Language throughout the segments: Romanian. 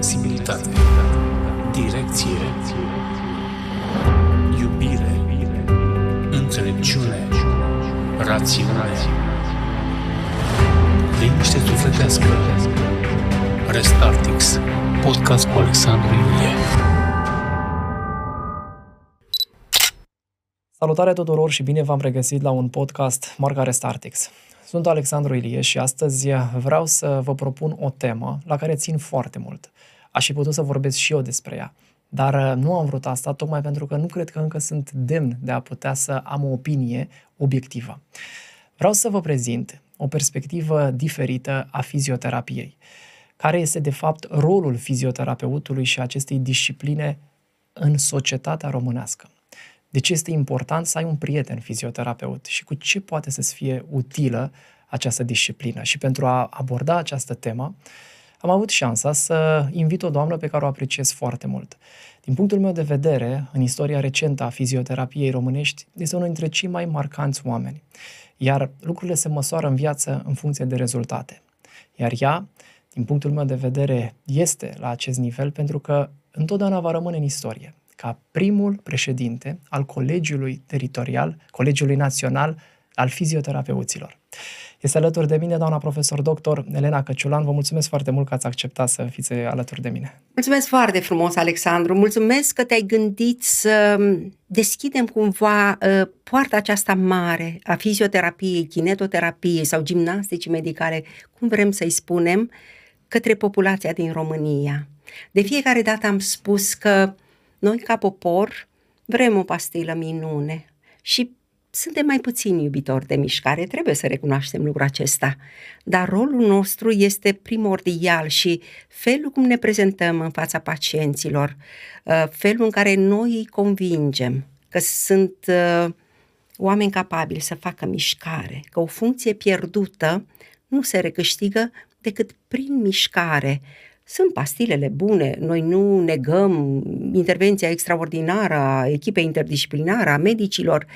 flexibilitate, direcție, iubire, înțelepciune, rațiune, liniște sufletească. Restartix, podcast cu Alexandru Ilie. Salutare tuturor și bine v-am regăsit la un podcast marca Restartix. Sunt Alexandru Ilie și astăzi vreau să vă propun o temă la care țin foarte mult. Aș fi putut să vorbesc și eu despre ea, dar nu am vrut asta tocmai pentru că nu cred că încă sunt demn de a putea să am o opinie obiectivă. Vreau să vă prezint o perspectivă diferită a fizioterapiei, care este de fapt rolul fizioterapeutului și acestei discipline în societatea românească. De ce este important să ai un prieten fizioterapeut și cu ce poate să-ți fie utilă această disciplină? Și pentru a aborda această temă, am avut șansa să invit o doamnă pe care o apreciez foarte mult. Din punctul meu de vedere, în istoria recentă a fizioterapiei românești, este unul dintre cei mai marcanți oameni, iar lucrurile se măsoară în viață în funcție de rezultate. Iar ea, din punctul meu de vedere, este la acest nivel pentru că întotdeauna va rămâne în istorie ca primul președinte al Colegiului Național al Fizioterapeuților. Este alături de mine doamna profesor doctor Elena Căciulan. Vă mulțumesc foarte mult că ați acceptat să fiți alături de mine. Mulțumesc foarte frumos, Alexandru. Mulțumesc că te-ai gândit să deschidem cumva poarta aceasta mare a fizioterapiei, kinetoterapiei sau gimnasticii medicale, cum vrem să-i spunem, către populația din România. De fiecare dată am spus că noi, ca popor, vrem o pastilă minune și suntem mai puțini iubitori de mișcare, trebuie să recunoaștem lucrul acesta. Dar rolul nostru este primordial și felul cum ne prezentăm în fața pacienților, felul în care noi îi convingem că sunt oameni capabili să facă mișcare, că o funcție pierdută nu se recâștigă decât prin mișcare. Sunt pastilele bune, noi nu negăm intervenția extraordinară a echipei interdisciplinare, a medicilor,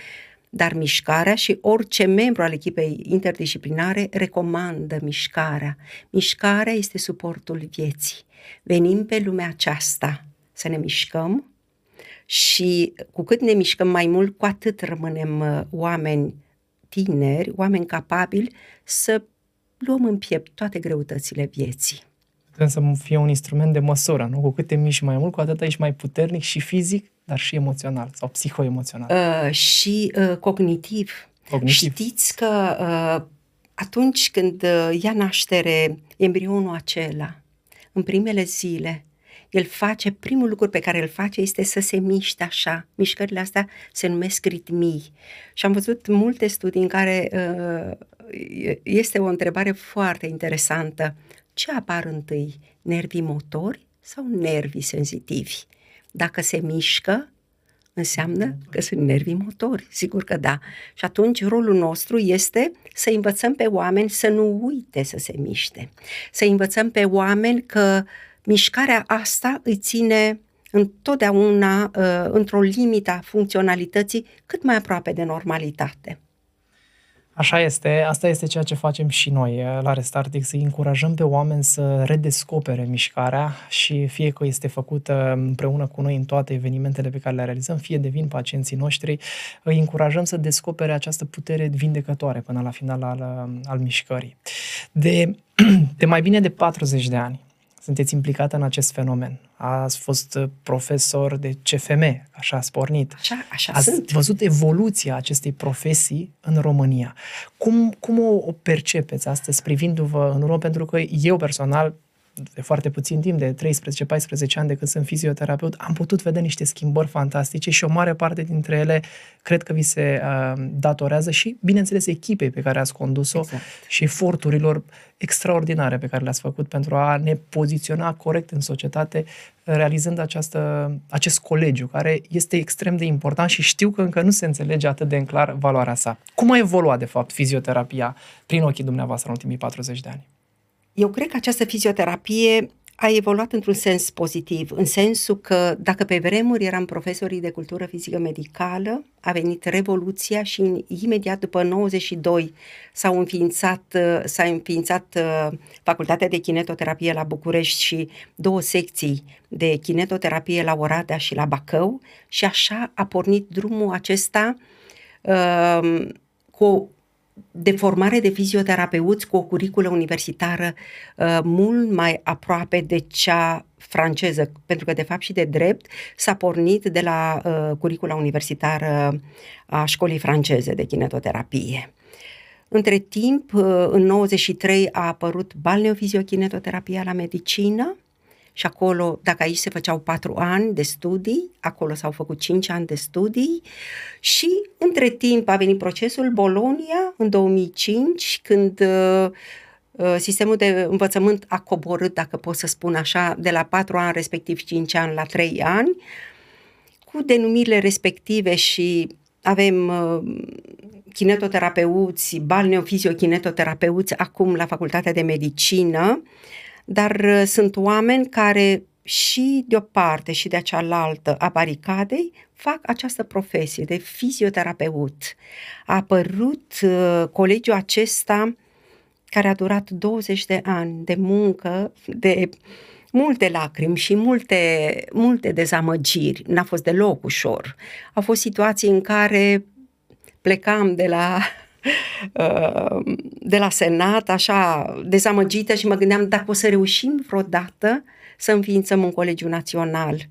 dar mișcarea și orice membru al echipei interdisciplinare recomandă mișcarea. Mișcarea este suportul vieții. Venim pe lumea aceasta să ne mișcăm și cu cât ne mișcăm mai mult, cu atât rămânem oameni tineri, oameni capabili să luăm în piept toate greutățile vieții. Putem să fie un instrument de măsură, nu? Cu cât te miști mai mult, cu atât ești mai puternic și fizic, dar și emoțional sau psihoemoțional. Și cognitiv. Știți că atunci când ia naștere embrionul acela, în primele zile, el face, primul lucru pe care îl face este să se miște așa. Mișcările astea se numesc ritmii. Și am văzut multe studii în care este o întrebare foarte interesantă. Ce apar întâi, nervii motori sau nervii senzitivi? Dacă se mișcă, înseamnă că sunt nervii motori, sigur că da. Și atunci rolul nostru este să învățăm pe oameni să nu uite să se miște, să învățăm pe oameni că mișcarea asta îi ține întotdeauna într-o limită a funcționalității cât mai aproape de normalitate. Așa este, asta este ceea ce facem și noi la Restartix, să încurajăm pe oameni să redescopere mișcarea și fie că este făcută împreună cu noi în toate evenimentele pe care le realizăm, fie devin pacienții noștri, îi încurajăm să descopere această putere vindecătoare până la final al mișcării. De mai bine de 40 de ani sunteți implicată în acest fenomen. Ați fost profesor de CFM, așa ați pornit. Ați văzut evoluția acestei profesii în România. Cum o percepeți astăzi privindu-vă în urmă? Pentru că eu personal, de foarte puțin timp, de 13-14 ani de când sunt fizioterapeut, am putut vedea niște schimbări fantastice și o mare parte dintre ele cred că vi se datorează și, bineînțeles, echipei pe care ați condus-o și eforturilor extraordinare pe care le-ați făcut pentru a ne poziționa corect în societate, realizând acest colegiu, care este extrem de important și știu că încă nu se înțelege atât de în clar valoarea sa. Cum a evoluat, de fapt, fizioterapia prin ochii dumneavoastră în ultimii 40 de ani? Eu cred că această fizioterapie a evoluat într-un sens pozitiv, în sensul că dacă pe vremuri eram profesorii de cultură fizică medicală, a venit revoluția și imediat după 92 s-a înființat Facultatea de Kinetoterapie la București și două secții de kinetoterapie la Oradea și la Bacău, și așa a pornit drumul acesta de formare de fizioterapeuți cu o curiculă universitară mult mai aproape de cea franceză, pentru că de fapt și de drept s-a pornit de la curicula universitară a școlii franceze de kinetoterapie. Între timp, în 93 a apărut balneofiziokinetoterapia la medicină și acolo, dacă aici se făceau 4 ani de studii, acolo s-au făcut 5 ani de studii și între timp a venit procesul Bologna în 2005, când sistemul de învățământ a coborât, dacă pot să spun așa, de la 4 ani, respectiv 5 ani, la 3 ani, cu denumirile respective, și avem kinetoterapeuți, balneofiziokinetoterapeuți acum la Facultatea de Medicină, dar sunt oameni care și de o parte și de cealaltă a baricadei fac această profesie de fizioterapeut. A apărut colegiul acesta care a durat 20 de ani de muncă, de multe lacrimi și multe dezamăgiri. N-a fost deloc ușor. Au fost situații în care plecam de la Senat, așa dezamăgită, și mă gândeam dacă o să reușim vreodată să înființăm un colegiu național.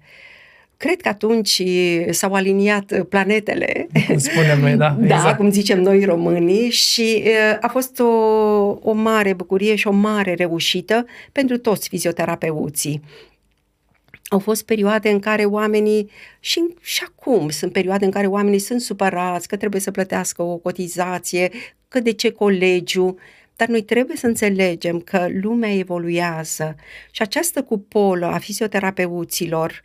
Cred că atunci s-au aliniat planetele, cum spunem noi, da, exact, cum zicem noi românii, și a fost o mare bucurie și o mare reușită pentru toți fizioterapeuții. Au fost perioade în care oamenii, și acum sunt perioade în care oamenii sunt supărați că trebuie să plătească o cotizație, că de ce colegiu, dar noi trebuie să înțelegem că lumea evoluează și această cupolă a fizioterapeuților,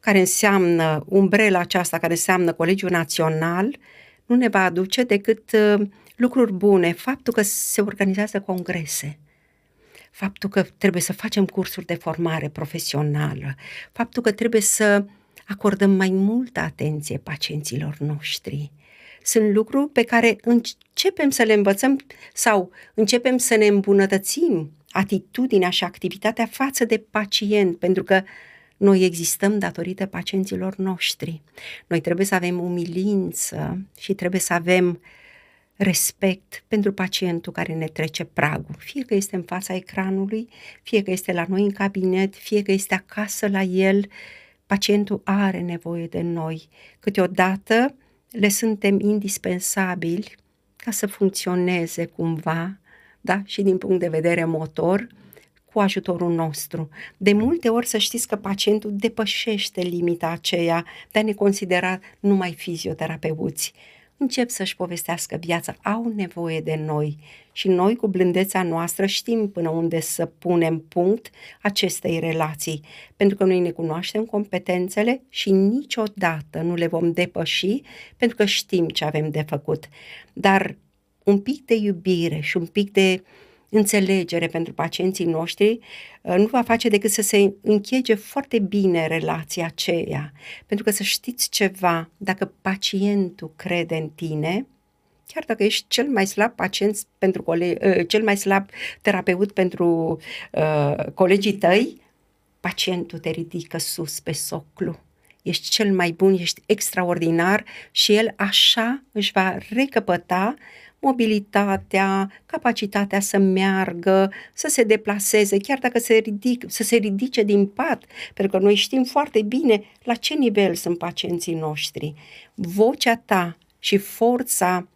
care înseamnă umbrela aceasta, care înseamnă Colegiul Național, nu ne va aduce decât lucruri bune. Faptul că se organizează congrese, faptul că trebuie să facem cursuri de formare profesională, faptul că trebuie să acordăm mai multă atenție pacienților noștri. Sunt lucruri pe care începem să le învățăm sau începem să ne îmbunătățim atitudinea și activitatea față de pacient, pentru că noi existăm datorită pacienților noștri. Noi trebuie să avem umilință și trebuie să avem respect pentru pacientul care ne trece pragul, fie că este în fața ecranului, fie că este la noi în cabinet, fie că este acasă la el. Pacientul are nevoie de noi. Câteodată le suntem indispensabili ca să funcționeze cumva, da? Și din punct de vedere motor, cu ajutorul nostru. De multe ori să știți că pacientul depășește limita aceea de a ne considera numai fizioterapeuți. Încep să-și povestească viața, au nevoie de noi și noi cu blândețea noastră știm până unde să punem punct acestei relații, pentru că noi ne cunoaștem competențele și niciodată nu le vom depăși, pentru că știm ce avem de făcut. Dar un pic de iubire și un pic de înțelegere pentru pacienții noștri nu va face decât să se închege foarte bine relația aceea. Pentru că să știți ceva, dacă pacientul crede în tine, chiar dacă ești cel mai slab pacient pentru cel mai slab terapeut pentru colegii tăi, pacientul te ridică sus pe soclu. Ești cel mai bun, ești extraordinar, și el așa își va recăpăta mobilitatea, capacitatea să meargă, să se deplaseze, chiar dacă să se ridice din pat, pentru că noi știm foarte bine la ce nivel sunt pacienții noștri. Vocea ta și forța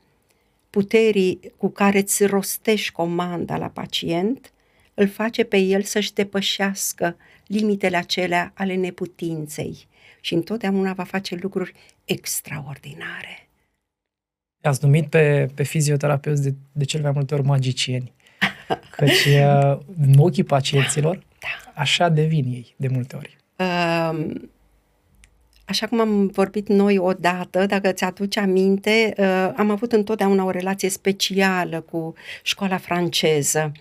puterii cu care îți rostești comanda la pacient îl face pe el să-și depășească limitele acelea ale neputinței și întotdeauna va face lucruri extraordinare. Ați numit pe fizioterapeuți de cel mai multe ori magicieni, căci în ochii pacienților așa devin ei de multe ori. Așa cum am vorbit noi odată, dacă îți aduci aminte, am avut întotdeauna o relație specială cu școala franceză.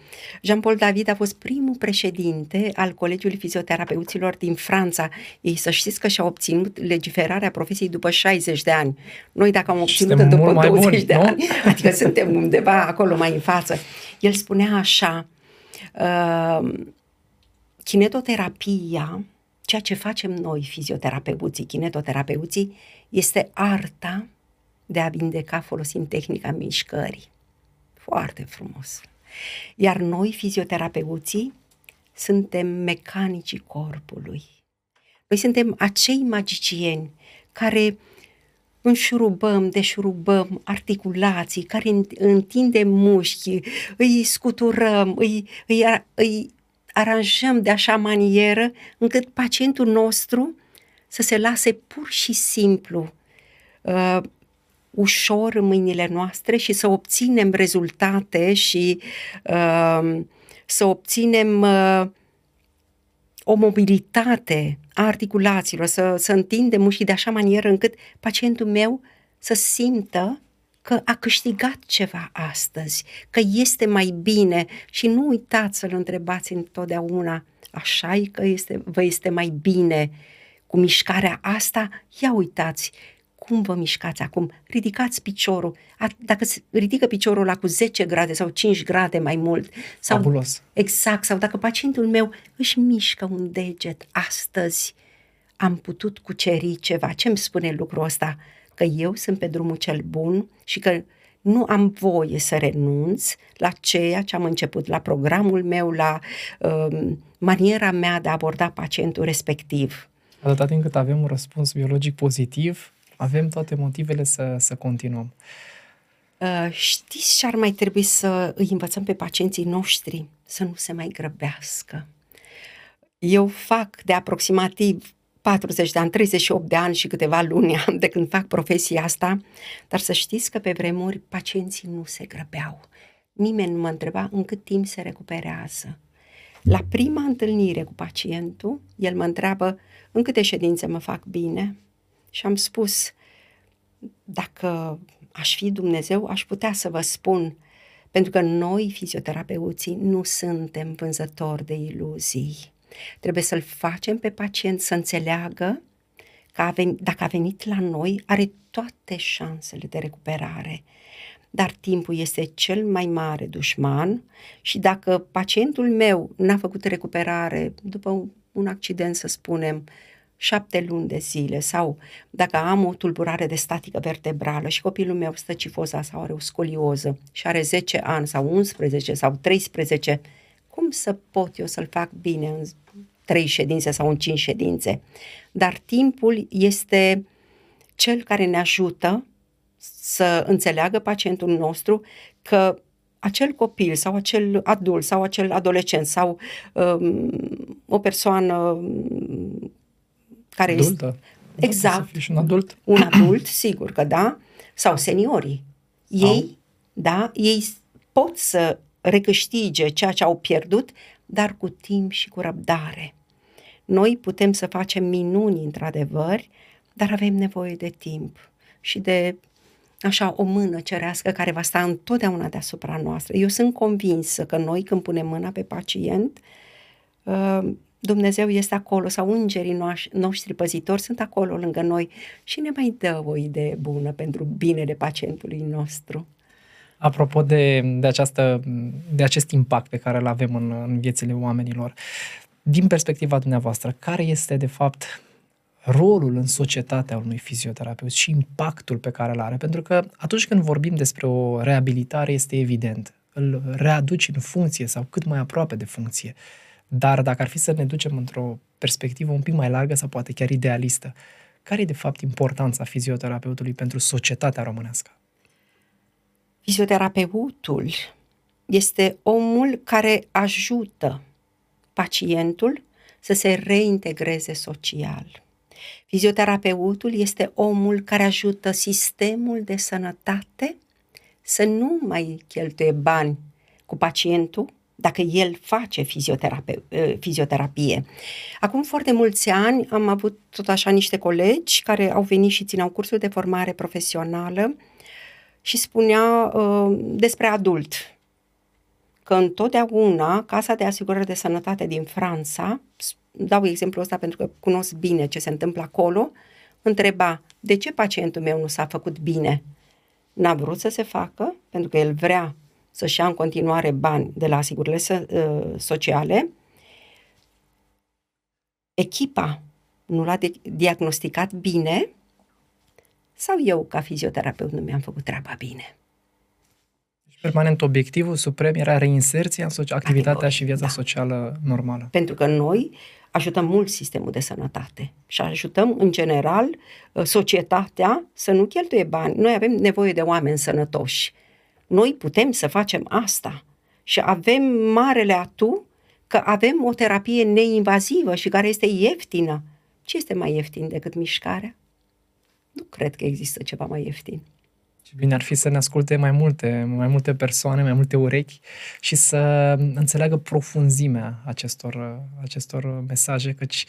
Jean-Paul David a fost primul președinte al Colegiului Fizioterapeuților din Franța. Ei, să știți că și-au obținut legiferarea profesiei după 60 de ani. Noi dacă am obținut după 20 de ani, adică suntem undeva acolo mai în față. El spunea așa, kinetoterapia, ceea ce facem noi, fizioterapeuții, kinetoterapeuții, este arta de a vindeca folosind tehnica mișcării. Foarte frumos. Iar noi, fizioterapeuții, suntem mecanicii corpului. Noi suntem acei magicieni care înșurubăm, deșurubăm articulații, care întindem mușchi, îi scuturăm, îi aranjăm de așa manieră încât pacientul nostru să se lase pur și simplu ușor în mâinile noastre și să obținem rezultate și să obținem o mobilitate a articulațiilor, să întindem mușchii de așa manieră încât pacientul meu să simtă că a câștigat ceva astăzi, că este mai bine și nu uitați să-l întrebați întotdeauna, așa-i că vă este mai bine cu mișcarea asta? Ia uitați, cum vă mișcați acum? Ridicați piciorul, dacă ridică piciorul la cu 10 grade sau 5 grade mai mult, sau, fabulos. Exact, sau dacă pacientul meu își mișcă un deget astăzi, am putut cuceri ceva. Ce îmi spune lucrul ăsta? Că eu sunt pe drumul cel bun și că nu am voie să renunț la ceea ce am început, la programul meu, la maniera mea de a aborda pacientul respectiv. Atâta timp cât avem un răspuns biologic pozitiv, avem toate motivele să continuăm. Știți ce ar mai trebui să îi învățăm pe pacienții noștri? Să nu se mai grăbească. Eu fac de aproximativ 40 de ani, 38 de ani și câteva luni am de când fac profesia asta, dar să știți că pe vremuri pacienții nu se grăbeau. Nimeni nu mă întreba în cât timp se recuperează. La prima întâlnire cu pacientul, el mă întreabă în câte ședințe mă fac bine și am spus, dacă aș fi Dumnezeu, aș putea să vă spun, pentru că noi, fizioterapeuții, nu suntem vânzători de iluzii. Trebuie să-l facem pe pacient să înțeleagă că dacă a venit la noi, are toate șansele de recuperare. Dar timpul este cel mai mare dușman și dacă pacientul meu n-a făcut recuperare după un accident, să spunem, 7 luni de zile, sau dacă am o tulburare de statică vertebrală și copilul meu stă cifoza sau are o scolioză și are 10 ani sau 11 sau 13, cum să pot eu să-l fac bine în 3 ședințe sau în 5 ședințe? Dar timpul este cel care ne ajută să înțeleagă pacientul nostru că acel copil sau acel adult sau acel adolescent sau o persoană care adultă. Este... Exact. Să fie un adult? Un adult, sigur că da. Sau seniorii. Ei pot să recâștige ceea ce au pierdut, dar cu timp și cu răbdare. Noi putem să facem minuni, într-adevăr, dar avem nevoie de timp și de așa o mână cerească care va sta întotdeauna deasupra noastră. Eu sunt convinsă că noi, când punem mâna pe pacient, Dumnezeu este acolo sau îngerii noștri păzitori sunt acolo lângă noi și ne mai dă o idee bună pentru binele pacientului nostru. Apropo de acest impact pe care îl avem în viețile oamenilor, din perspectiva dumneavoastră, care este de fapt rolul în societatea unui fizioterapeut și impactul pe care îl are? Pentru că atunci când vorbim despre o reabilitare este evident, îl readuci în funcție sau cât mai aproape de funcție, dar dacă ar fi să ne ducem într-o perspectivă un pic mai largă sau poate chiar idealistă, care e de fapt importanța fizioterapeutului pentru societatea românească? Fizioterapeutul este omul care ajută pacientul să se reintegreze social. Fizioterapeutul este omul care ajută sistemul de sănătate să nu mai cheltuie bani cu pacientul, dacă el face fizioterapie. Acum foarte mulți ani am avut tot așa niște colegi care au venit și țineau cursuri de formare profesională și spunea despre adult că întotdeauna Casa de Asigurări de Sănătate din Franța, dau exemplul ăsta pentru că cunosc bine ce se întâmplă acolo, întreba: de ce pacientul meu nu s-a făcut bine? N-a vrut să se facă, pentru că el vrea să-și ia în continuare bani de la asigurările sociale. Echipa nu l-a diagnosticat bine sau eu, ca fizioterapeut, nu mi-am făcut treaba bine? Permanent obiectivul suprem era reinserția în activitatea și viața socială normală. Pentru că noi ajutăm mult sistemul de sănătate și ajutăm, în general, societatea să nu cheltuie bani. Noi avem nevoie de oameni sănătoși. Noi putem să facem asta și avem marele atu că avem o terapie neinvazivă și care este ieftină. Ce este mai ieftin decât mișcarea? Nu cred că există ceva mai ieftin. Și bine ar fi să ne asculte mai multe persoane, mai multe urechi și să înțeleagă profunzimea acestor mesaje, căci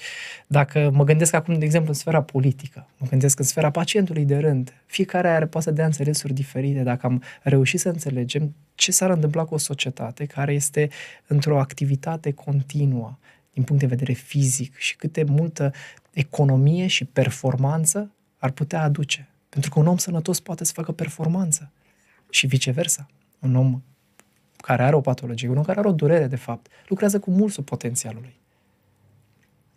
dacă mă gândesc acum, de exemplu, în sfera politică, mă gândesc în sfera pacientului de rând, fiecare poate să dea înțelesuri diferite. Dacă am reușit să înțelegem ce s-ar întâmpla cu o societate care este într-o activitate continuă din punct de vedere fizic și câte multă economie și performanță ar putea aduce. Pentru că un om sănătos poate să facă performanță și viceversa. Un om care are o patologie, un om care are o durere, de fapt, lucrează cu mult sub potențialul lui.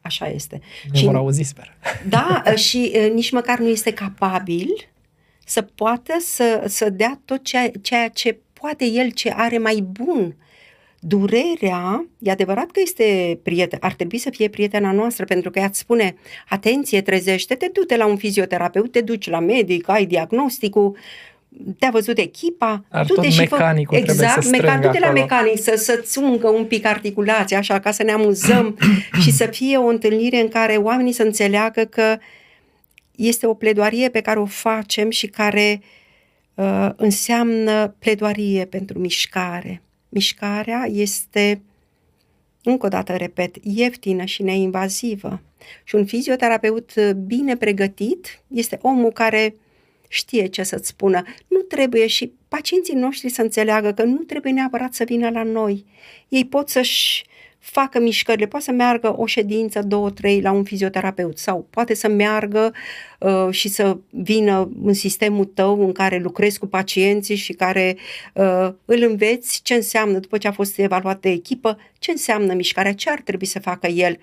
Așa este. Nu vor auzi, sper. Da, și nici măcar nu este capabil să poată să dea tot ceea ce poate el, ce are mai bun. Durerea, e adevărat că este ar trebui să fie prietena noastră, pentru că ea îți spune: atenție, trezește-te, du-te la un fizioterapeut, te duci la medic, ai diagnosticul, te-a văzut echipa, du-te și mecanicul du-te la mecanic să-ți ungă un pic articulația, așa, ca să ne amuzăm și să fie o întâlnire în care oamenii să înțeleagă că este o pledoarie pe care o facem și care înseamnă pledoarie pentru mișcare. Mișcarea este, încă o dată repet, ieftină și neinvazivă. Și un fizioterapeut bine pregătit este omul care știe ce să-ți spună. Nu trebuie, și pacienții noștri să înțeleagă că nu trebuie neapărat să vină la noi. Ei pot să-și facă mișcările, poate să meargă o ședință, 2-3 la un fizioterapeut sau poate să meargă și să vină în sistemul tău în care lucrezi cu pacienții și care îl înveți ce înseamnă, după ce a fost evaluat de echipă, ce înseamnă mișcarea, ce ar trebui să facă el.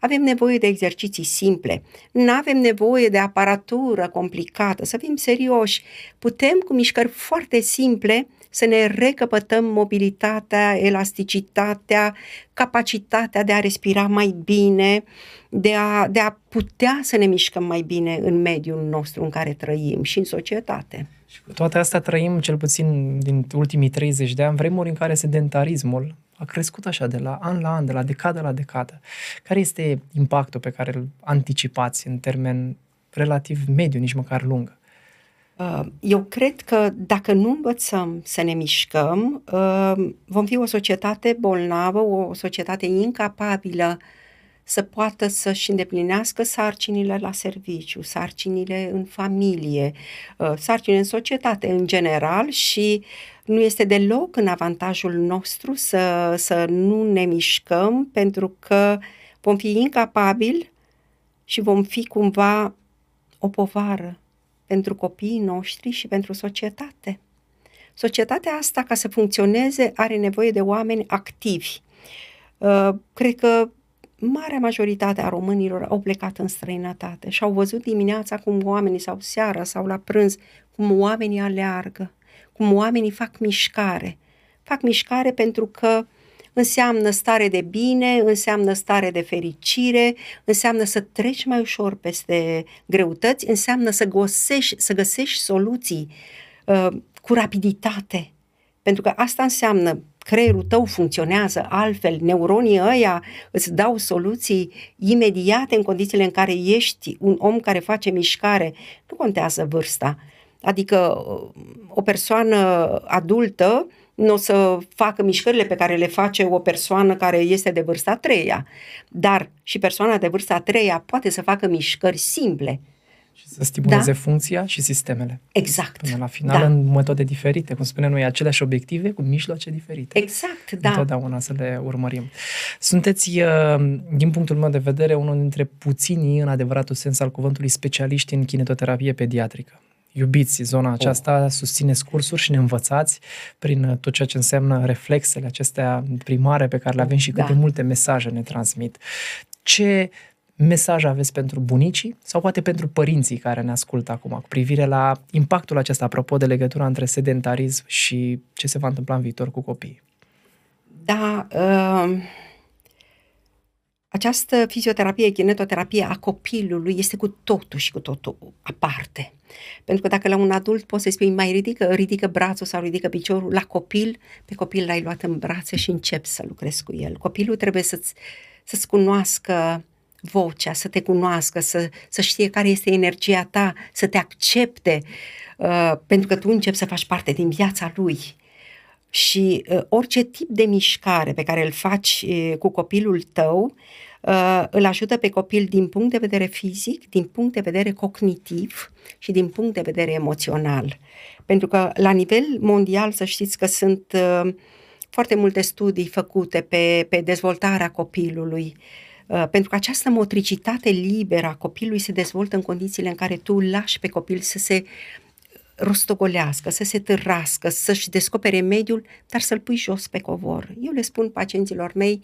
Avem nevoie de exerciții simple, nu avem nevoie de aparatură complicată, să fim serioși. Putem cu mișcări foarte simple să ne recăpătăm mobilitatea, elasticitatea, capacitatea de a respira mai bine, de a putea să ne mișcăm mai bine în mediul nostru în care trăim și în societate. Și cu toate astea trăim, cel puțin din ultimii 30 de ani, vremuri în care sedentarismul a crescut așa de la an la an, de la decadă la decadă. Care este impactul pe care îl anticipați în termen relativ mediu, nici măcar lung? Eu cred că dacă nu învățăm să ne mișcăm, vom fi o societate bolnavă, o societate incapabilă să poată să-și îndeplinească sarcinile la serviciu, sarcinile în familie, sarcinile în societate în general, și nu este deloc în avantajul nostru să nu ne mișcăm, pentru că vom fi incapabili și vom fi cumva o povară pentru copiii noștri și pentru societate. Societatea asta, ca să funcționeze, are nevoie de oameni activi. Cred că marea majoritate a românilor au plecat în străinătate și au văzut dimineața cum oamenii, sau seara, sau la prânz, cum oamenii aleargă, cum oamenii fac mișcare. Fac mișcare pentru că înseamnă stare de bine, înseamnă stare de fericire, înseamnă să treci mai ușor peste greutăți, înseamnă să găsești soluții cu rapiditate. Pentru că asta înseamnă, creierul tău funcționează altfel, neuronii ăia îți dau soluții imediate în condițiile în care ești un om care face mișcare. Nu contează vârsta. Adică o persoană adultă nu o să facă mișcările pe care le face o persoană care este de vârsta a treia. Dar și persoana de vârsta a treia poate să facă mișcări simple. Și să stimuleze funcția și sistemele. Exact. Până la final, în metode diferite, cum spunem noi, aceleași obiective cu mijloace diferite. Exact, întotdeauna să le urmărim. Sunteți, din punctul meu de vedere, unul dintre puținii, în adevăratul sens al cuvântului, specialiști în kinetoterapie pediatrică. Iubiți zona aceasta, susțineți cursuri și ne învățați prin tot ceea ce înseamnă reflexele acestea primare pe care le avem și câte multe mesaje ne transmit. Ce mesaj aveți pentru bunicii sau poate pentru părinții care ne ascultă acum cu privire la impactul acesta, apropo de legătura între sedentarism și ce se va întâmpla în viitor cu copiii? Da, această fizioterapie, kinetoterapie a copilului este cu totul și cu totul aparte. Pentru că dacă la un adult poți să-i spui mai ridică brațul sau ridică piciorul, la copil, pe copil l-ai luat în brațe și începi să lucrezi cu el. Copilul trebuie să-ți cunoască vocea, să te cunoască, să știe care este energia ta, să te accepte, pentru că tu începi să faci parte din viața lui. Și orice tip de mișcare pe care îl faci cu copilul tău îl ajută pe copil din punct de vedere fizic, din punct de vedere cognitiv și din punct de vedere emoțional. Pentru că la nivel mondial, să știți că sunt foarte multe studii făcute pe dezvoltarea copilului, pentru că această motricitate liberă a copilului se dezvoltă în condițiile în care tu îl lași pe copil să se rostogolească, să se târască, să-și descopere mediul, dar să-l pui jos pe covor. Eu le spun pacienților mei,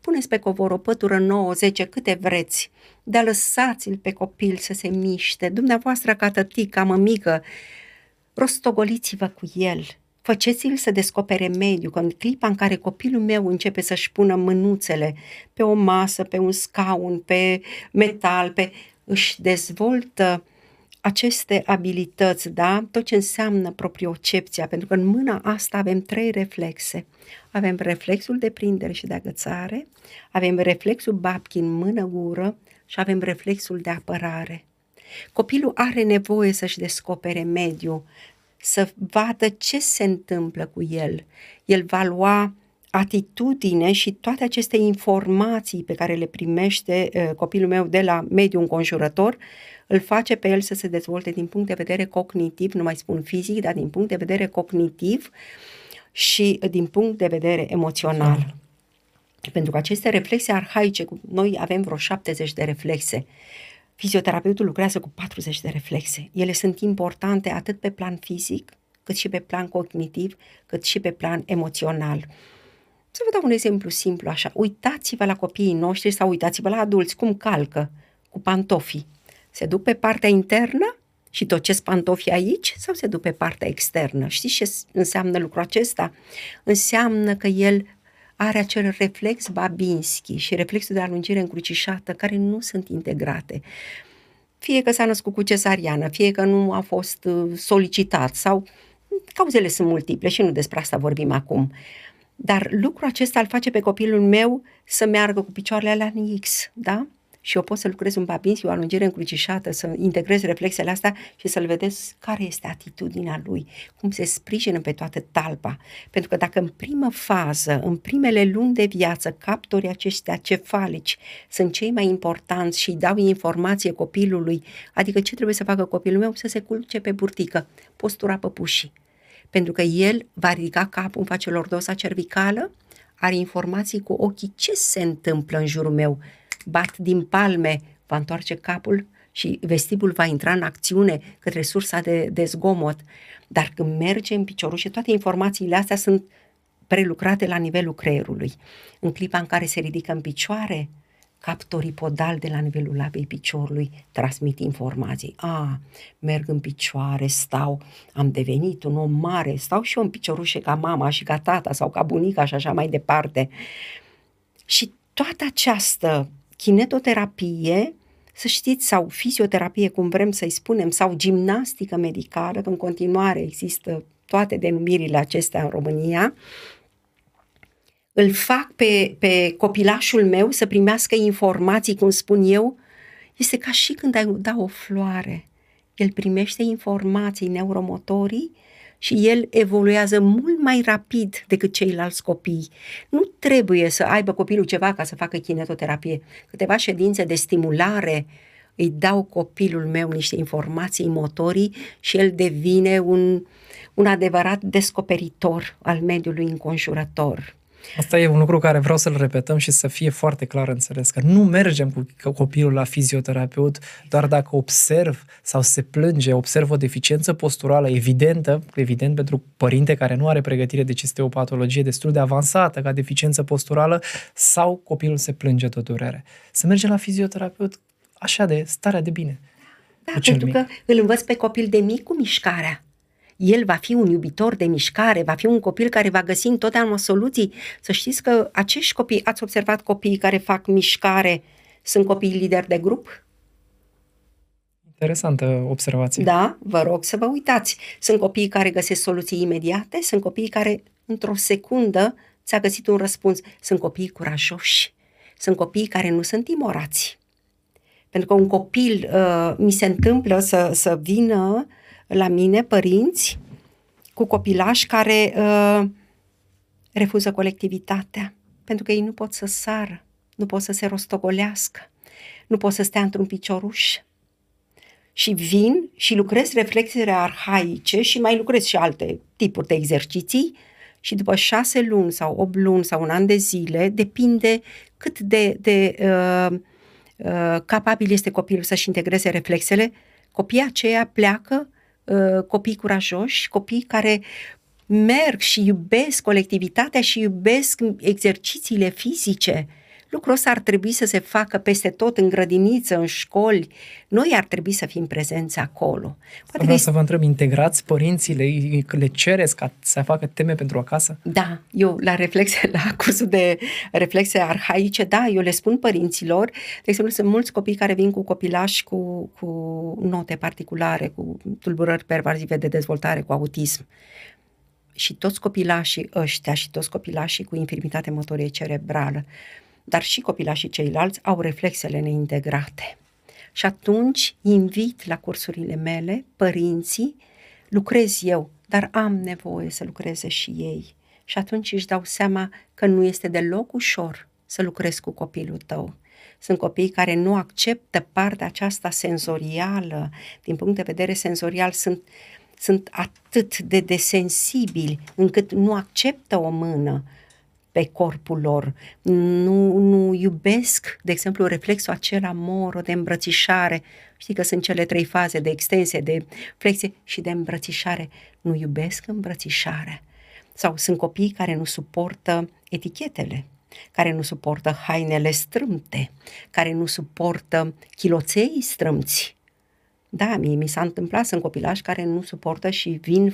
puneți pe covor o pătură 9-10, câte vreți, dar lăsați-l pe copil să se miște. Dumneavoastră, ca tătică, ca mămică, rostogoliți-vă cu el. Faceți-l să descopere mediul, că în clipa în care copilul meu începe să-și pună mânuțele pe o masă, pe un scaun, pe metal, își dezvoltă aceste abilități, tot ce înseamnă propriocepția, pentru că în mâna asta avem 3 reflexe. Avem reflexul de prindere și de agățare, avem reflexul babkin, mână-gură, și avem reflexul de apărare. Copilul are nevoie să-și descopere mediul, să vadă ce se întâmplă cu el. El va lua atitudine și toate aceste informații pe care le primește copilul meu de la mediul înconjurător, îl face pe el să se dezvolte din punct de vedere cognitiv, nu mai spun fizic, dar din punct de vedere cognitiv și din punct de vedere emoțional. Pentru că aceste reflexe arhaice, noi avem vreo 70 de reflexe. Fizioterapeutul lucrează cu 40 de reflexe. Ele sunt importante atât pe plan fizic, cât și pe plan cognitiv, cât și pe plan emoțional. Să vă dau un exemplu simplu așa. Uitați-vă la copiii noștri sau uitați-vă la adulți cum calcă cu pantofii. Se duc pe partea internă și tocesc pantofii aici sau se duc pe partea externă? Știți ce înseamnă lucrul acesta? Înseamnă că el are acel reflex babinski și reflexul de alungire încrucișată care nu sunt integrate. Fie că s-a născut cu cesariană, fie că nu a fost solicitat sau cauzele sunt multiple și nu despre asta vorbim acum. Dar lucrul acesta îl face pe copilul meu să meargă cu picioarele alea în X, Și eu pot să lucrez un babinski, o alungire încrucișată, să integrez reflexele astea și să-l vedeți care este atitudinea lui, cum se sprijină pe toată talpa. Pentru că dacă în primă fază, în primele luni de viață, captorii aceștia cefalici sunt cei mai importanți și îi dau informație copilului, adică ce trebuie să facă copilul meu, să se culce pe burtică, postura păpușii. Pentru că el va ridica capul, îmi face lordoza cervicală, are informații cu ochii ce se întâmplă în jurul meu, bat din palme, va întoarce capul și vestibul va intra în acțiune către sursa de zgomot. Dar când merge în piciorușe, toate informațiile astea sunt prelucrate la nivelul creierului. În clipa în care se ridică în picioare, captorii podali de la nivelul labei piciorului transmit informații. Merg în picioare, stau, am devenit un om mare, stau și eu în piciorușe ca mama și ca tata sau ca bunica și așa mai departe. Și toată această kinetoterapie, să știți, sau fizioterapie, cum vrem să-i spunem, sau gimnastică medicală, că în continuare există toate denumirile acestea în România, îl fac pe copilașul meu să primească informații, cum spun eu, este ca și când ai da o floare. El primește informații neuromotorii și el evoluează mult mai rapid decât ceilalți copii. Nu trebuie să aibă copilul ceva ca să facă kinetoterapie. Câteva ședințe de stimulare îi dau copilul meu niște informații motorii și el devine un adevărat descoperitor al mediului înconjurător. Asta e un lucru care vreau să-l repetăm și să fie foarte clar înțeles, că nu mergem cu copilul la fizioterapeut doar dacă observ sau se plânge, observ o deficiență posturală evidentă, evident pentru părinte care nu are pregătire, deci este o patologie destul de avansată ca deficiență posturală, sau copilul se plânge de durere. Să mergem la fizioterapeut așa de starea de bine. Da, pentru că îl învăț pe copil de mic cu mișcarea. El va fi un iubitor de mișcare, va fi un copil care va găsi întotdeauna soluții. Să știți că acești copii, ați observat copiii care fac mișcare, sunt copii lideri de grup? Interesantă observație. Da, vă rog să vă uitați. Sunt copiii care găsesc soluții imediate, sunt copiii care într-o secundă ți-a găsit un răspuns. Sunt copiii curajoși, sunt copiii care nu sunt timorați. Pentru că un copil, mi se întâmplă să vină la mine părinți cu copilași care refuză colectivitatea, pentru că ei nu pot să sară, nu pot să se rostogolească, nu pot să stea într-un picioruș. Și vin și lucrez reflexele arhaice și mai lucrez și alte tipuri de exerciții și după 6 luni sau 8 luni sau 1 an de zile, depinde cât de capabil este copilul să-și integreze reflexele, copiii aceia pleacă, copii curajoși, copii care merg și iubesc colectivitatea și iubesc exercițiile fizice. Lucrul ăsta ar trebui să se facă peste tot, în grădiniță, în școli. Noi ar trebui să fim prezenți acolo. Poate vreau să vă întreb, integrați părinții, le cereți ca să facă teme pentru acasă? Da, eu la cursul de reflexe arhaice, da, eu le spun părinților. De exemplu, sunt mulți copii care vin cu copilași cu note particulare, cu tulburări pervasive de dezvoltare, cu autism. Și toți copilașii ăștia și toți copilașii cu infirmitate motorie cerebrală, dar și copilașii ceilalți au reflexele neintegrate. Și atunci invit la cursurile mele părinții, lucrez eu, dar am nevoie să lucreze și ei. Și atunci își dau seama că nu este deloc ușor să lucrezi cu copilul tău. Sunt copii care nu acceptă partea aceasta senzorială. Din punct de vedere senzorial sunt atât de desensibili încât nu acceptă o mână pe corpul lor, nu iubesc, de exemplu, reflexul acela moro de îmbrățișare. Știi că sunt cele 3 faze de extensie, de flexie și de îmbrățișare. Nu iubesc îmbrățișarea. Sau sunt copii care nu suportă etichetele, care nu suportă hainele strâmte, care nu suportă chiloței strâmți. Da, mie mi s-a întâmplat, sunt copilași care nu suportă și vin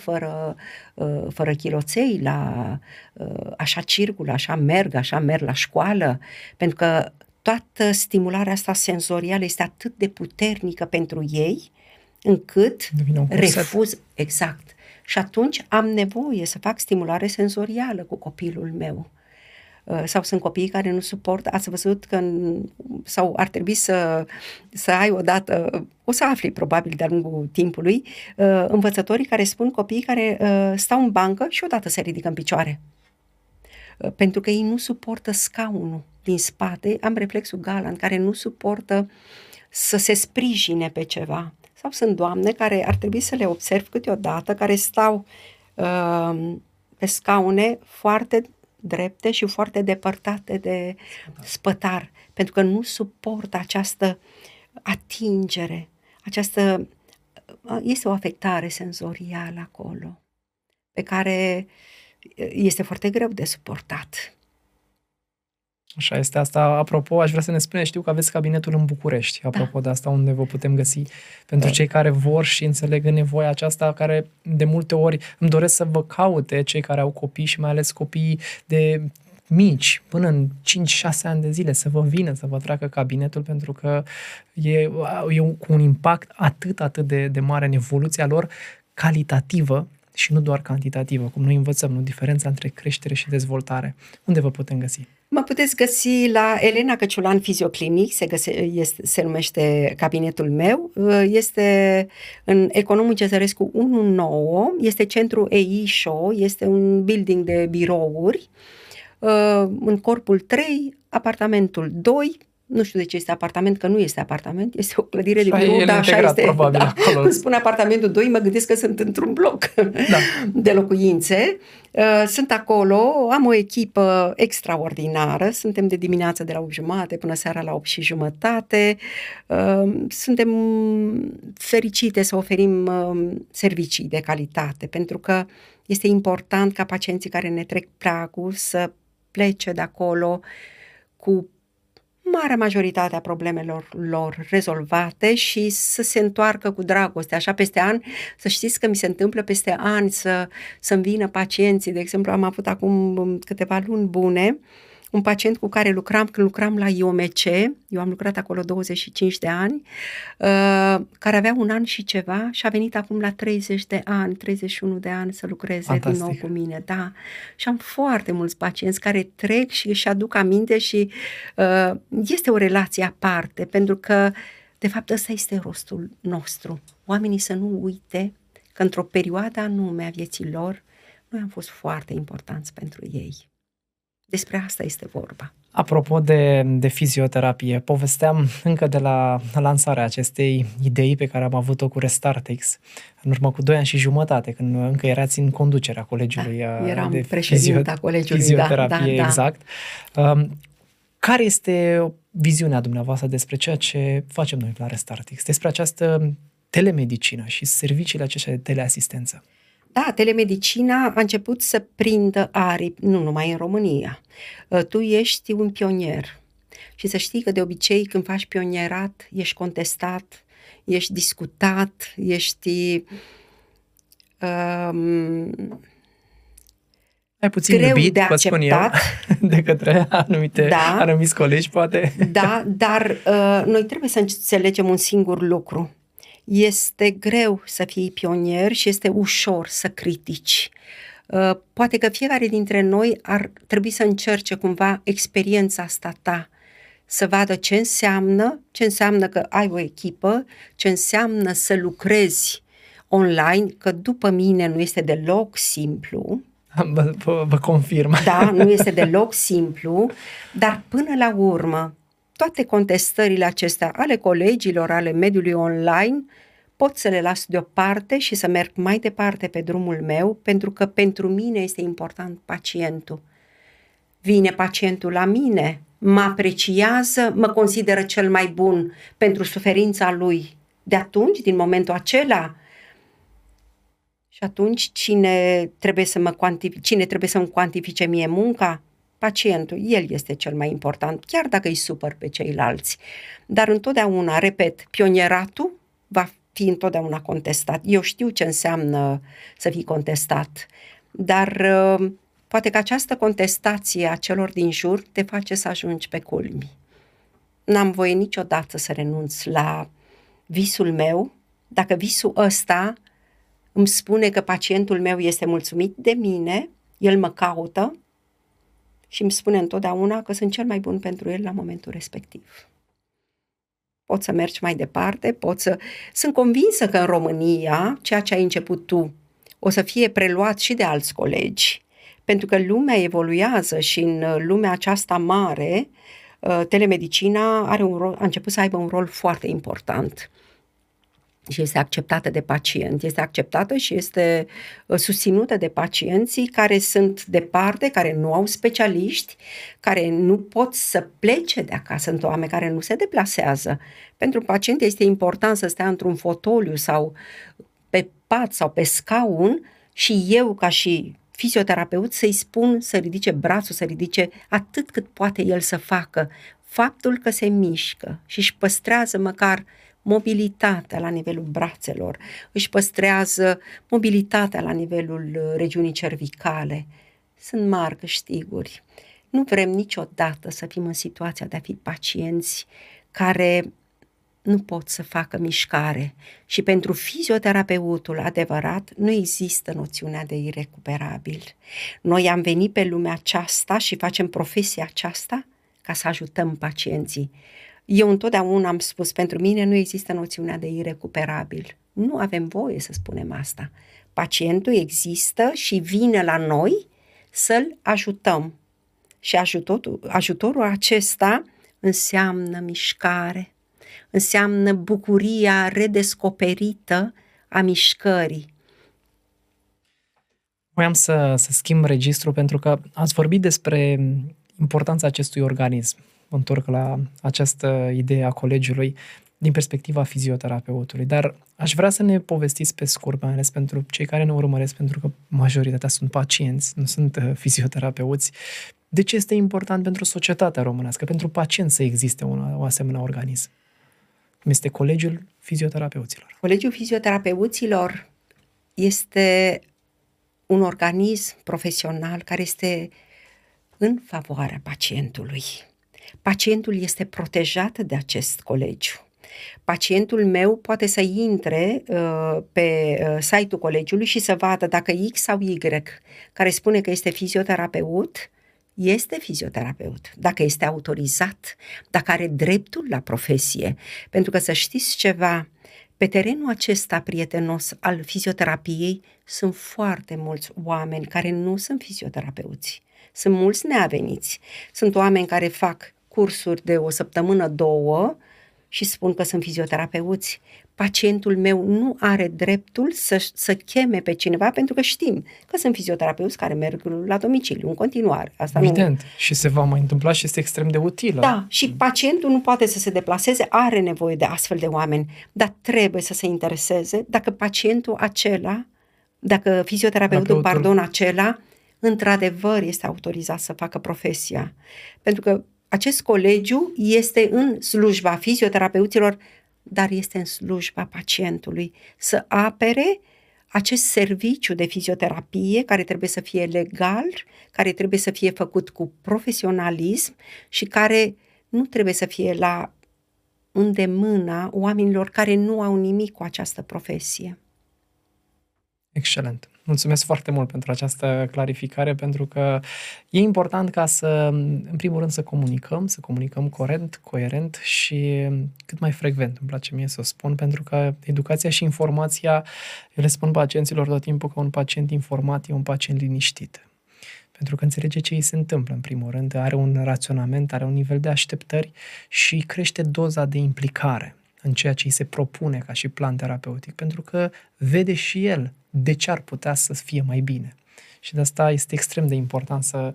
fără chiloței la așa circul, așa merg la școală, pentru că toată stimularea asta senzorială este atât de puternică pentru ei, încât refuz. Exact. Și atunci am nevoie să fac stimulare senzorială cu copilul meu. Sau sunt copiii care nu suportă, ați văzut că sau ar trebui să ai odată, o să afli probabil de-a lungul timpului, învățătorii care spun copiii care stau în bancă și odată se ridică în picioare. Pentru că ei nu suportă scaunul din spate, am reflexul galant care nu suportă să se sprijine pe ceva. Sau sunt doamne care ar trebui să le observ câteodată, care stau pe scaune foarte drepte și foarte depărtate de spătar, pentru că nu suportă această atingere, este o afectare senzorială acolo, pe care este foarte greu de suportat. Așa este asta. Apropo, aș vrea să ne spuneți, știu că aveți cabinetul în București, apropo de asta, unde vă putem găsi pentru cei care vor și înțeleg nevoia aceasta, care de multe ori îmi doresc să vă caute cei care au copii și mai ales copii de mici, până în 5-6 ani de zile, să vă vină, să vă treacă cabinetul, pentru că e cu un impact atât de mare în evoluția lor calitativă și nu doar cantitativă, cum noi învățăm, nu? Diferența între creștere și dezvoltare. Unde vă putem găsi? Mă puteți găsi la Elena Căciulan Fizioclinic, se numește cabinetul meu, este în Economu Cezărescu 19, este Centrul AI Show, este un building de birouri, în corpul 3, apartamentul 2, nu știu de ce este apartament, că nu este apartament, este o clădire de birou, dar așa este. Probabil, da, acolo. Îmi spun apartamentul 2, mă gândesc că sunt într-un bloc de locuințe. Sunt acolo, am o echipă extraordinară, suntem de dimineață de la 8:30 până seara la 8:30. Suntem fericite să oferim servicii de calitate, pentru că este important ca pacienții care ne trec pragul să plece de acolo cu marea majoritate a problemelor lor rezolvate și să se întoarcă cu dragoste, așa peste ani. Să știți că mi se întâmplă peste ani să-mi vină pacienții. De exemplu, am avut acum câteva luni bune un pacient cu care lucram când lucram la IOMC, eu am lucrat acolo 25 de ani, care avea un an și ceva și a venit acum la 30 de ani, 31 de ani să lucreze Fantastic. Din nou cu mine. Da. Și am foarte mulți pacienți care trec și își aduc aminte și este o relație aparte, pentru că, de fapt, ăsta este rostul nostru. Oamenii să nu uite că într-o perioadă anume a vieții lor, noi am fost foarte importanți pentru ei. Despre asta este vorba. Apropo de fizioterapie, povesteam încă de la lansarea acestei idei pe care am avut-o cu Restartix, în urmă cu 2 ani și jumătate, când încă erați în conducerea colegiului de fizioterapie. Da. Exact. Care este viziunea dumneavoastră despre ceea ce facem noi la Restartix, despre această telemedicină și serviciile acestea de teleasistență? Da, telemedicina a început să prindă aripi, nu numai în România. Tu ești un pionier și să știi că de obicei când faci pionierat, ești contestat, ești discutat, ești mai puțin greu iubit, de acceptat. De către anumiți colegi, poate. Da, dar noi trebuie să înțelegem un singur lucru. Este greu să fii pionier și este ușor să critici. Poate că fiecare dintre noi ar trebui să încerce cumva experiența asta ta, să vadă ce înseamnă că ai o echipă, ce înseamnă să lucrezi online, că după mine nu este deloc simplu. Vă confirm. Da, nu este deloc simplu, dar până la urmă, toate contestările acestea ale colegilor, ale mediului online, pot să le las deoparte și să merg mai departe pe drumul meu, pentru că pentru mine este important pacientul. Vine pacientul la mine, mă apreciază, mă consideră cel mai bun pentru suferința lui. De atunci, din momentul acela, și atunci cine trebuie să-mi cuantifice mie munca? Pacientul, el este cel mai important, chiar dacă îi supăr pe ceilalți. Dar întotdeauna, repet, pionieratul va fi întotdeauna contestat. Eu știu ce înseamnă să fii contestat, dar poate că această contestație a celor din jur te face să ajungi pe culmi. N-am voie niciodată să renunț la visul meu, dacă visul ăsta îmi spune că pacientul meu este mulțumit de mine, el mă caută, și îmi spune întotdeauna că sunt cel mai bun pentru el la momentul respectiv. Poți să mergi mai departe, Sunt convinsă că în România, ceea ce ai început tu, o să fie preluat și de alți colegi, pentru că lumea evoluează și în lumea aceasta mare, telemedicina a început să aibă un rol foarte important. Și este acceptată de pacient, este acceptată și este susținută de pacienții care sunt departe, care nu au specialiști, care nu pot să plece de acasă, sunt oameni care nu se deplasează. Pentru pacient este important să stea într-un fotoliu sau pe pat sau pe scaun și eu ca și fizioterapeut să-i spun să ridice brațul, să ridice atât cât poate el să facă. Faptul că se mișcă și își păstrează măcar mobilitatea la nivelul brațelor, își păstrează mobilitatea la nivelul regiunii cervicale. Sunt mari câștiguri. Nu vrem niciodată să fim în situația de a fi pacienți care nu pot să facă mișcare și pentru fizioterapeutul adevărat nu există noțiunea de irecuperabil. Noi am venit pe lumea aceasta și facem profesia aceasta ca să ajutăm pacienții. Eu întotdeauna am spus, pentru mine nu există noțiunea de irecuperabil. Nu avem voie să spunem asta. Pacientul există și vine la noi să-l ajutăm. Și ajutorul acesta înseamnă mișcare, înseamnă bucuria redescoperită a mișcării. Voiam să schimb registrul pentru că ați vorbit despre importanța acestui organism. Mă întorc la această idee a colegiului din perspectiva fizioterapeutului, dar aș vrea să ne povestiți pe scurt, mai ales pentru cei care ne urmăresc, pentru că majoritatea sunt pacienți, nu sunt fizioterapeuți. De ce este important pentru societatea românească, pentru pacienți să existe un asemenea organism? Este Colegiul Fizioterapeuților. Colegiul Fizioterapeuților este un organism profesional care este în favoarea pacientului. Pacientul este protejat de acest colegiu. Pacientul meu poate să intre pe site-ul colegiului și să vadă dacă X sau Y, care spune că este fizioterapeut, este fizioterapeut, dacă este autorizat, dacă are dreptul la profesie. Pentru că să știți ceva, pe terenul acesta prietenos al fizioterapiei sunt foarte mulți oameni care nu sunt fizioterapeuți. Sunt mulți neaveniți. Sunt oameni care fac cursuri de o săptămână, două și spun că sunt fizioterapeuți. Pacientul meu nu are dreptul să cheme pe cineva, pentru că știm că sunt fizioterapeuți care merg la domiciliu în continuare. Asta evident. Nu... Și se va mai întâmpla și este extrem de utilă. Da, și pacientul nu poate să se deplaseze, are nevoie de astfel de oameni, dar trebuie să se intereseze dacă pacientul acela, dacă fizioterapeutul, acela, într-adevăr este autorizat să facă profesia. Pentru că acest colegiu este în slujba fizioterapeuților, dar este în slujba pacientului să apere acest serviciu de fizioterapie care trebuie să fie legal, care trebuie să fie făcut cu profesionalism și care nu trebuie să fie la îndemâna oamenilor care nu au nimic cu această profesie. Excelent! Mulțumesc foarte mult pentru această clarificare, pentru că e important ca să, în primul rând, să comunicăm coerent și cât mai frecvent, îmi place mie să o spun, pentru că educația și informația, eu le spun pacienților tot timpul că un pacient informat e un pacient liniștit. Pentru că înțelege ce îi se întâmplă, în primul rând, are un raționament, are un nivel de așteptări și crește doza de implicare în ceea ce îi se propune ca și plan terapeutic, pentru că vede și el de ce ar putea să fie mai bine. Și de asta este extrem de important să,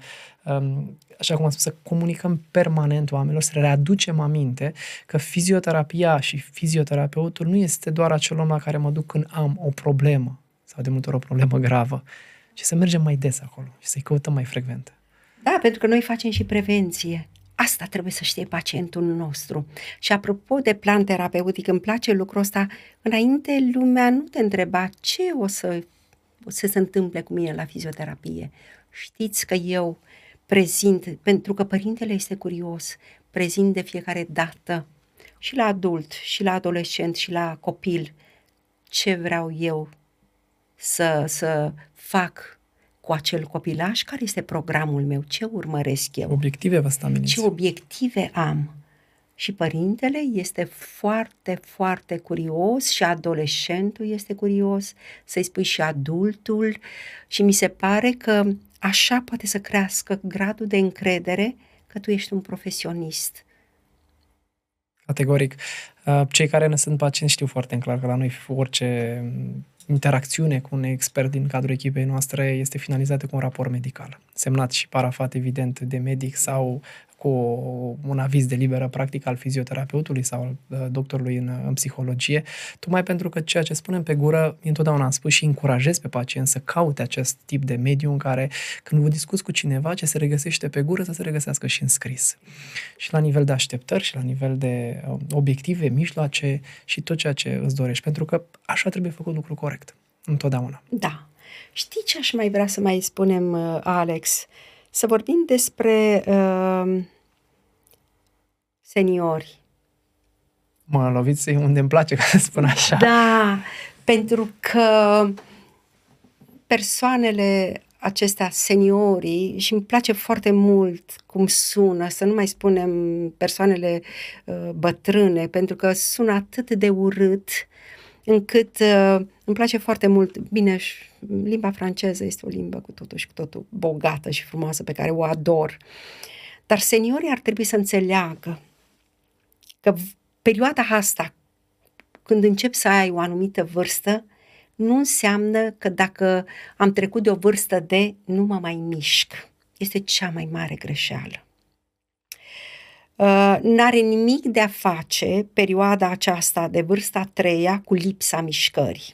așa cum am spus, să comunicăm permanent oamenilor, să readucem aminte că fizioterapia și fizioterapeutul nu este doar acel om la care mă duc când am o problemă sau de multe ori o problemă gravă, ci să mergem mai des acolo și să-i căutăm mai frecvent. Da, pentru că noi facem și prevenție. Asta trebuie să știe pacientul nostru. Și apropo de plan terapeutic, îmi place lucrul ăsta. Înainte, lumea nu te întreba ce o să se întâmple cu mine la fizioterapie. Știți că eu prezint, pentru că părintele este curios, prezint de fiecare dată și la adult, și la adolescent, și la copil ce vreau eu să fac cu acel copilaș, care este programul meu, ce urmăresc eu. Obiective vă stabiliți. Ce obiective am. Și părintele este foarte, foarte curios și adolescentul este curios, să-i spui și adultul, și mi se pare că așa poate să crească gradul de încredere că tu ești un profesionist. Categoric. Cei care ne sunt pacienți știu foarte clar că la noi orice interacțiune cu un expert din cadrul echipei noastre este finalizată cu un raport medical, semnat și parafat, evident, de medic sau cu un aviz de liberă practică al fizioterapeutului sau al doctorului în psihologie, tocmai pentru că ceea ce spunem pe gură, întotdeauna am spus și încurajez pe pacient să caute acest tip de mediu în care, când vă discuți cu cineva, ce se regăsește pe gură să se regăsească și în scris. Și la nivel de așteptări și la nivel de obiective, mijloace și tot ceea ce îți dorești, pentru că așa trebuie făcut lucru corect, întotdeauna. Da. Știi ce aș mai vrea să mai spunem, Alex? Să vorbim despre seniori. m-a lovit unde îmi place, ca să spun așa. Da, pentru că persoanele acestea, seniorii, și îmi place foarte mult cum sună, să nu mai spunem persoanele bătrâne, pentru că sună atât de urât, încât îmi place foarte mult. Bine, limba franceză este o limbă cu totul și cu totul bogată și frumoasă, pe care o ador. Dar seniorii ar trebui să înțeleagă că perioada asta, când începi să ai o anumită vârstă, nu înseamnă că dacă am trecut de o vârstă de nu mă mai mișc. Este cea mai mare greșeală. N-are nimic de a face perioada aceasta de vârsta a treia cu lipsa mișcării.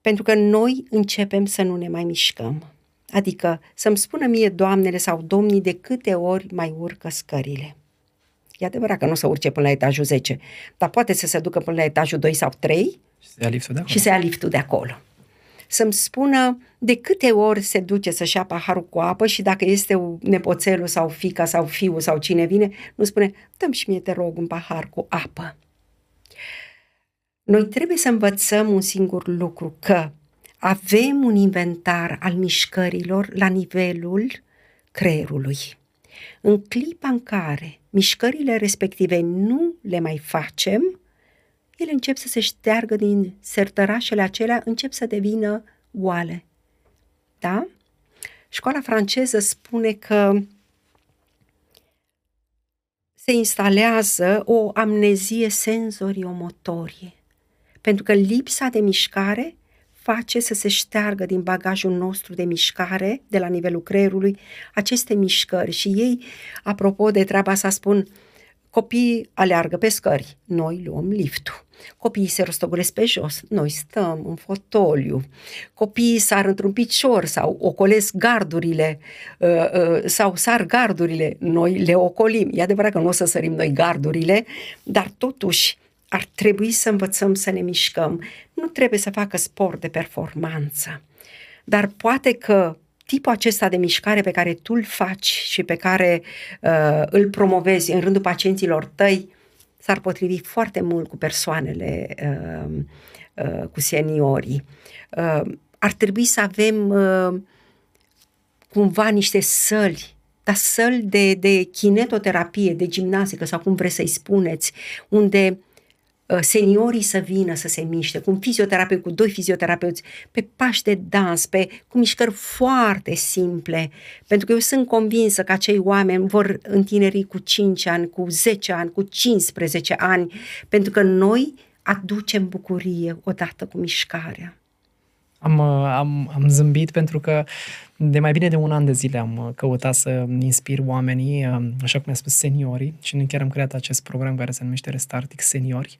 Pentru că noi începem să nu ne mai mișcăm. Adică să-mi spună mie doamnele sau domnii de câte ori mai urcă scările. E adevărat că nu o să urce până la etajul 10, dar poate să se ducă până la etajul 2 sau 3 și să ia liftul de acolo. Să-mi spună de câte ori se duce să-și ia paharul cu apă și dacă este nepoțelul sau fica sau fiul sau cine vine, nu spune, dă-mi și mie, te rog, un pahar cu apă. Noi trebuie să învățăm un singur lucru, că avem un inventar al mișcărilor la nivelul creierului. În clipa în care mișcările respective nu le mai facem, ele încep să se șteargă din sertărașele acelea, încep să devină oale. Da? Școala franceză spune că se instalează o amnezie senzorio-motorie, pentru că lipsa de mișcare face să se șteargă din bagajul nostru de mișcare, de la nivelul creierului, aceste mișcări. Și ei, apropo de treaba asta, spun, copiii aleargă pe scări, noi luăm liftul. Copiii se rostogolesc pe jos, noi stăm în fotoliu. Copiii sar într-un picior sau ocolesc gardurile sau sar gardurile, noi le ocolim. E adevărat că nu o să sărim noi gardurile, dar totuși ar trebui să învățăm să ne mișcăm. Nu trebuie să facă sport de performanță, dar poate că tipul acesta de mișcare pe care tu îl faci și pe care îl promovezi în rândul pacienților tăi s-ar potrivi foarte mult cu persoanele, cu seniorii. Ar trebui să avem cumva niște săli, dar săli de kinetoterapie, de gimnastică sau cum vreți să-i spuneți, unde seniorii să vină să se miște, cu un fizioterapeut, cu doi fizioterapeuți, pe pași de dans, cu mișcări foarte simple, pentru că eu sunt convinsă că acei oameni vor întineri cu 5 ani, cu 10 ani, cu 15 ani, pentru că noi aducem bucurie odată cu mișcarea. Am zâmbit pentru că de mai bine de un an de zile am căutat să inspir oamenii, așa cum mi-a spus, seniorii, și noi chiar am creat acest program care se numește Restartic Seniori,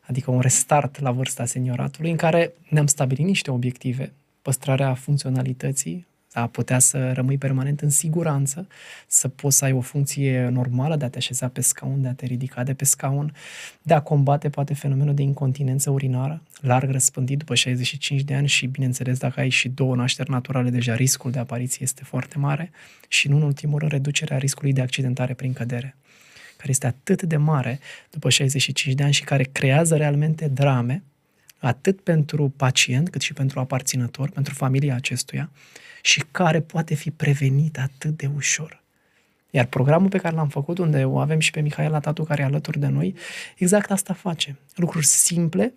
adică un restart la vârsta senioratului, în care ne-am stabilit niște obiective, păstrarea funcționalității, a putea să rămâi permanent în siguranță, să poți să ai o funcție normală de a te așeza pe scaun, de a te ridica de pe scaun, de a combate poate fenomenul de incontinență urinară, larg răspândit după 65 de ani și, bineînțeles, dacă ai și două nașteri naturale, deja riscul de apariție este foarte mare și, nu în ultimul rând, reducerea riscului de accidentare prin cădere, care este atât de mare după 65 de ani și care creează realmente drame, atât pentru pacient, cât și pentru aparținător, pentru familia acestuia, și care poate fi prevenit atât de ușor. Iar programul pe care l-am făcut, unde o avem și pe Mihaela Tatu, care e alături de noi, exact asta face. Lucruri simple,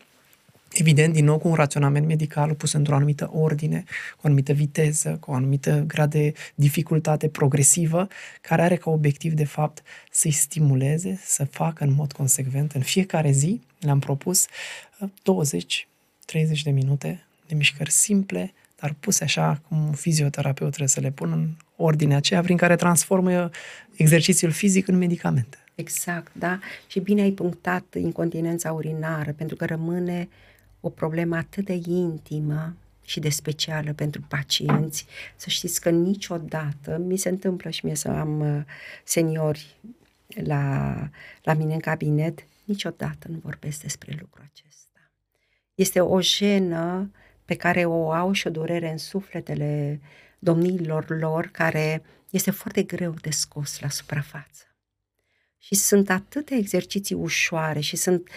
evident, din nou cu un raționament medical pus într-o anumită ordine, cu o anumită viteză, cu o anumită grad de dificultate progresivă, care are ca obiectiv, de fapt, să-i stimuleze, să facă în mod consecvent. În fiecare zi le-am propus 20-30 de minute de mișcări simple, dar puse așa cum un fizioterapeut trebuie să le pună în ordinea aceea prin care transformă exercițiul fizic în medicamente. Exact, da. Și bine ai punctat incontinența urinară, pentru că rămâne o problemă atât de intimă și de specială pentru pacienți. Să știți că niciodată, mi se întâmplă și mie să am seniori la mine în cabinet, niciodată nu vorbesc despre lucrul acesta. Este o jenă pe care o au și o durere în sufletele domniilor lor, care este foarte greu de scos la suprafață. Și sunt atâtea exerciții ușoare și sunt...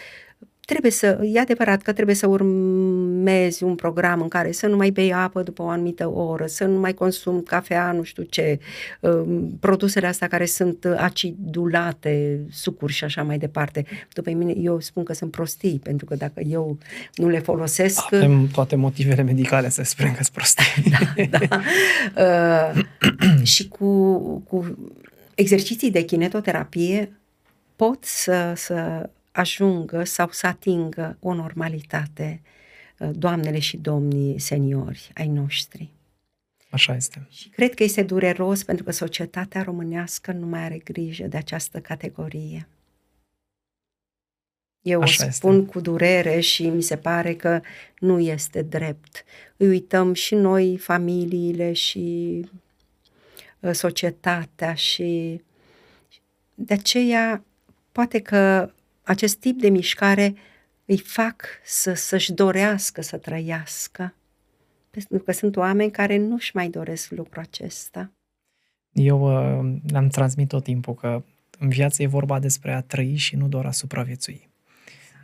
e adevărat că trebuie să urmezi un program în care să nu mai bei apă după o anumită oră, să nu mai consumi cafea, nu știu ce, produsele astea care sunt acidulate, sucuri și așa mai departe. După mine, eu spun că sunt prostii, pentru că dacă eu nu le folosesc... Avem toate motivele medicale să spunem că sunt prostii. Da, da. Și cu exerciții de kinetoterapie pot să ajungă sau să atingă o normalitate, doamnele și domnii seniori ai noștri. Așa este. Și cred că este dureros pentru că societatea românească nu mai are grijă de această categorie. Eu o spun cu durere și mi se pare că nu este drept. Îi uităm și noi familiile și societatea și de aceea poate că acest tip de mișcare îi fac să-și dorească să trăiască, pentru că sunt oameni care nu-și mai doresc lucrul acesta. Eu le-am transmis tot timpul că în viață e vorba despre a trăi și nu doar a supraviețui.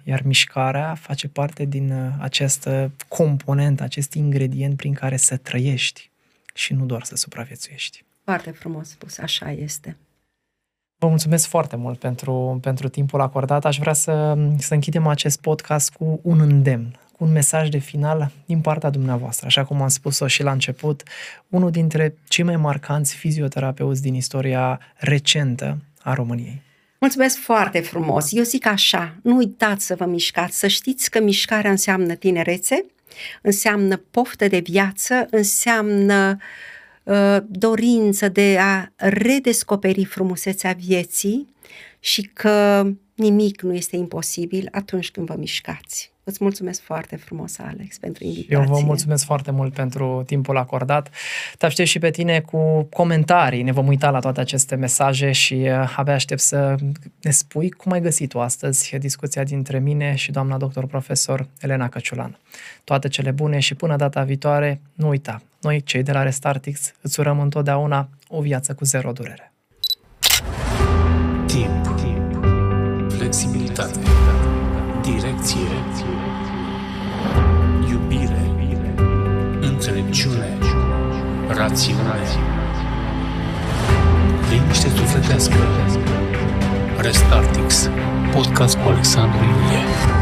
Iar mișcarea face parte din această componentă, acest ingredient prin care să trăiești și nu doar să supraviețuiești. Foarte frumos spus, așa este. Vă mulțumesc foarte mult pentru timpul acordat. Aș vrea să închidem acest podcast cu un îndemn, cu un mesaj de final din partea dumneavoastră. Așa cum am spus-o și la început, unul dintre cei mai marcanți fizioterapeuți din istoria recentă a României. Mulțumesc foarte frumos. Eu zic așa, nu uitați să vă mișcați, să știți că mișcarea înseamnă tinerețe, înseamnă poftă de viață, înseamnă dorință de a redescoperi frumusețea vieții și că nimic nu este imposibil atunci când vă mișcați. Îți mulțumesc foarte frumos, Alex, pentru invitație. Eu vă mulțumesc foarte mult pentru timpul acordat. Te aștept și pe tine cu comentarii. Ne vom uita la toate aceste mesaje și abia aștept să ne spui cum ai găsit-o astăzi, discuția dintre mine și doamna doctor profesor Elena Căciulan. Toate cele bune și până data viitoare, nu uita, noi, cei de la Restartix, îți urăm întotdeauna o viață cu zero durere. Timp. Flexibilitate. Direcție. Iubire. Înțelepciune. Rațiune. Liniște sufletească. Restartix. Podcast cu Alexandru Ilie.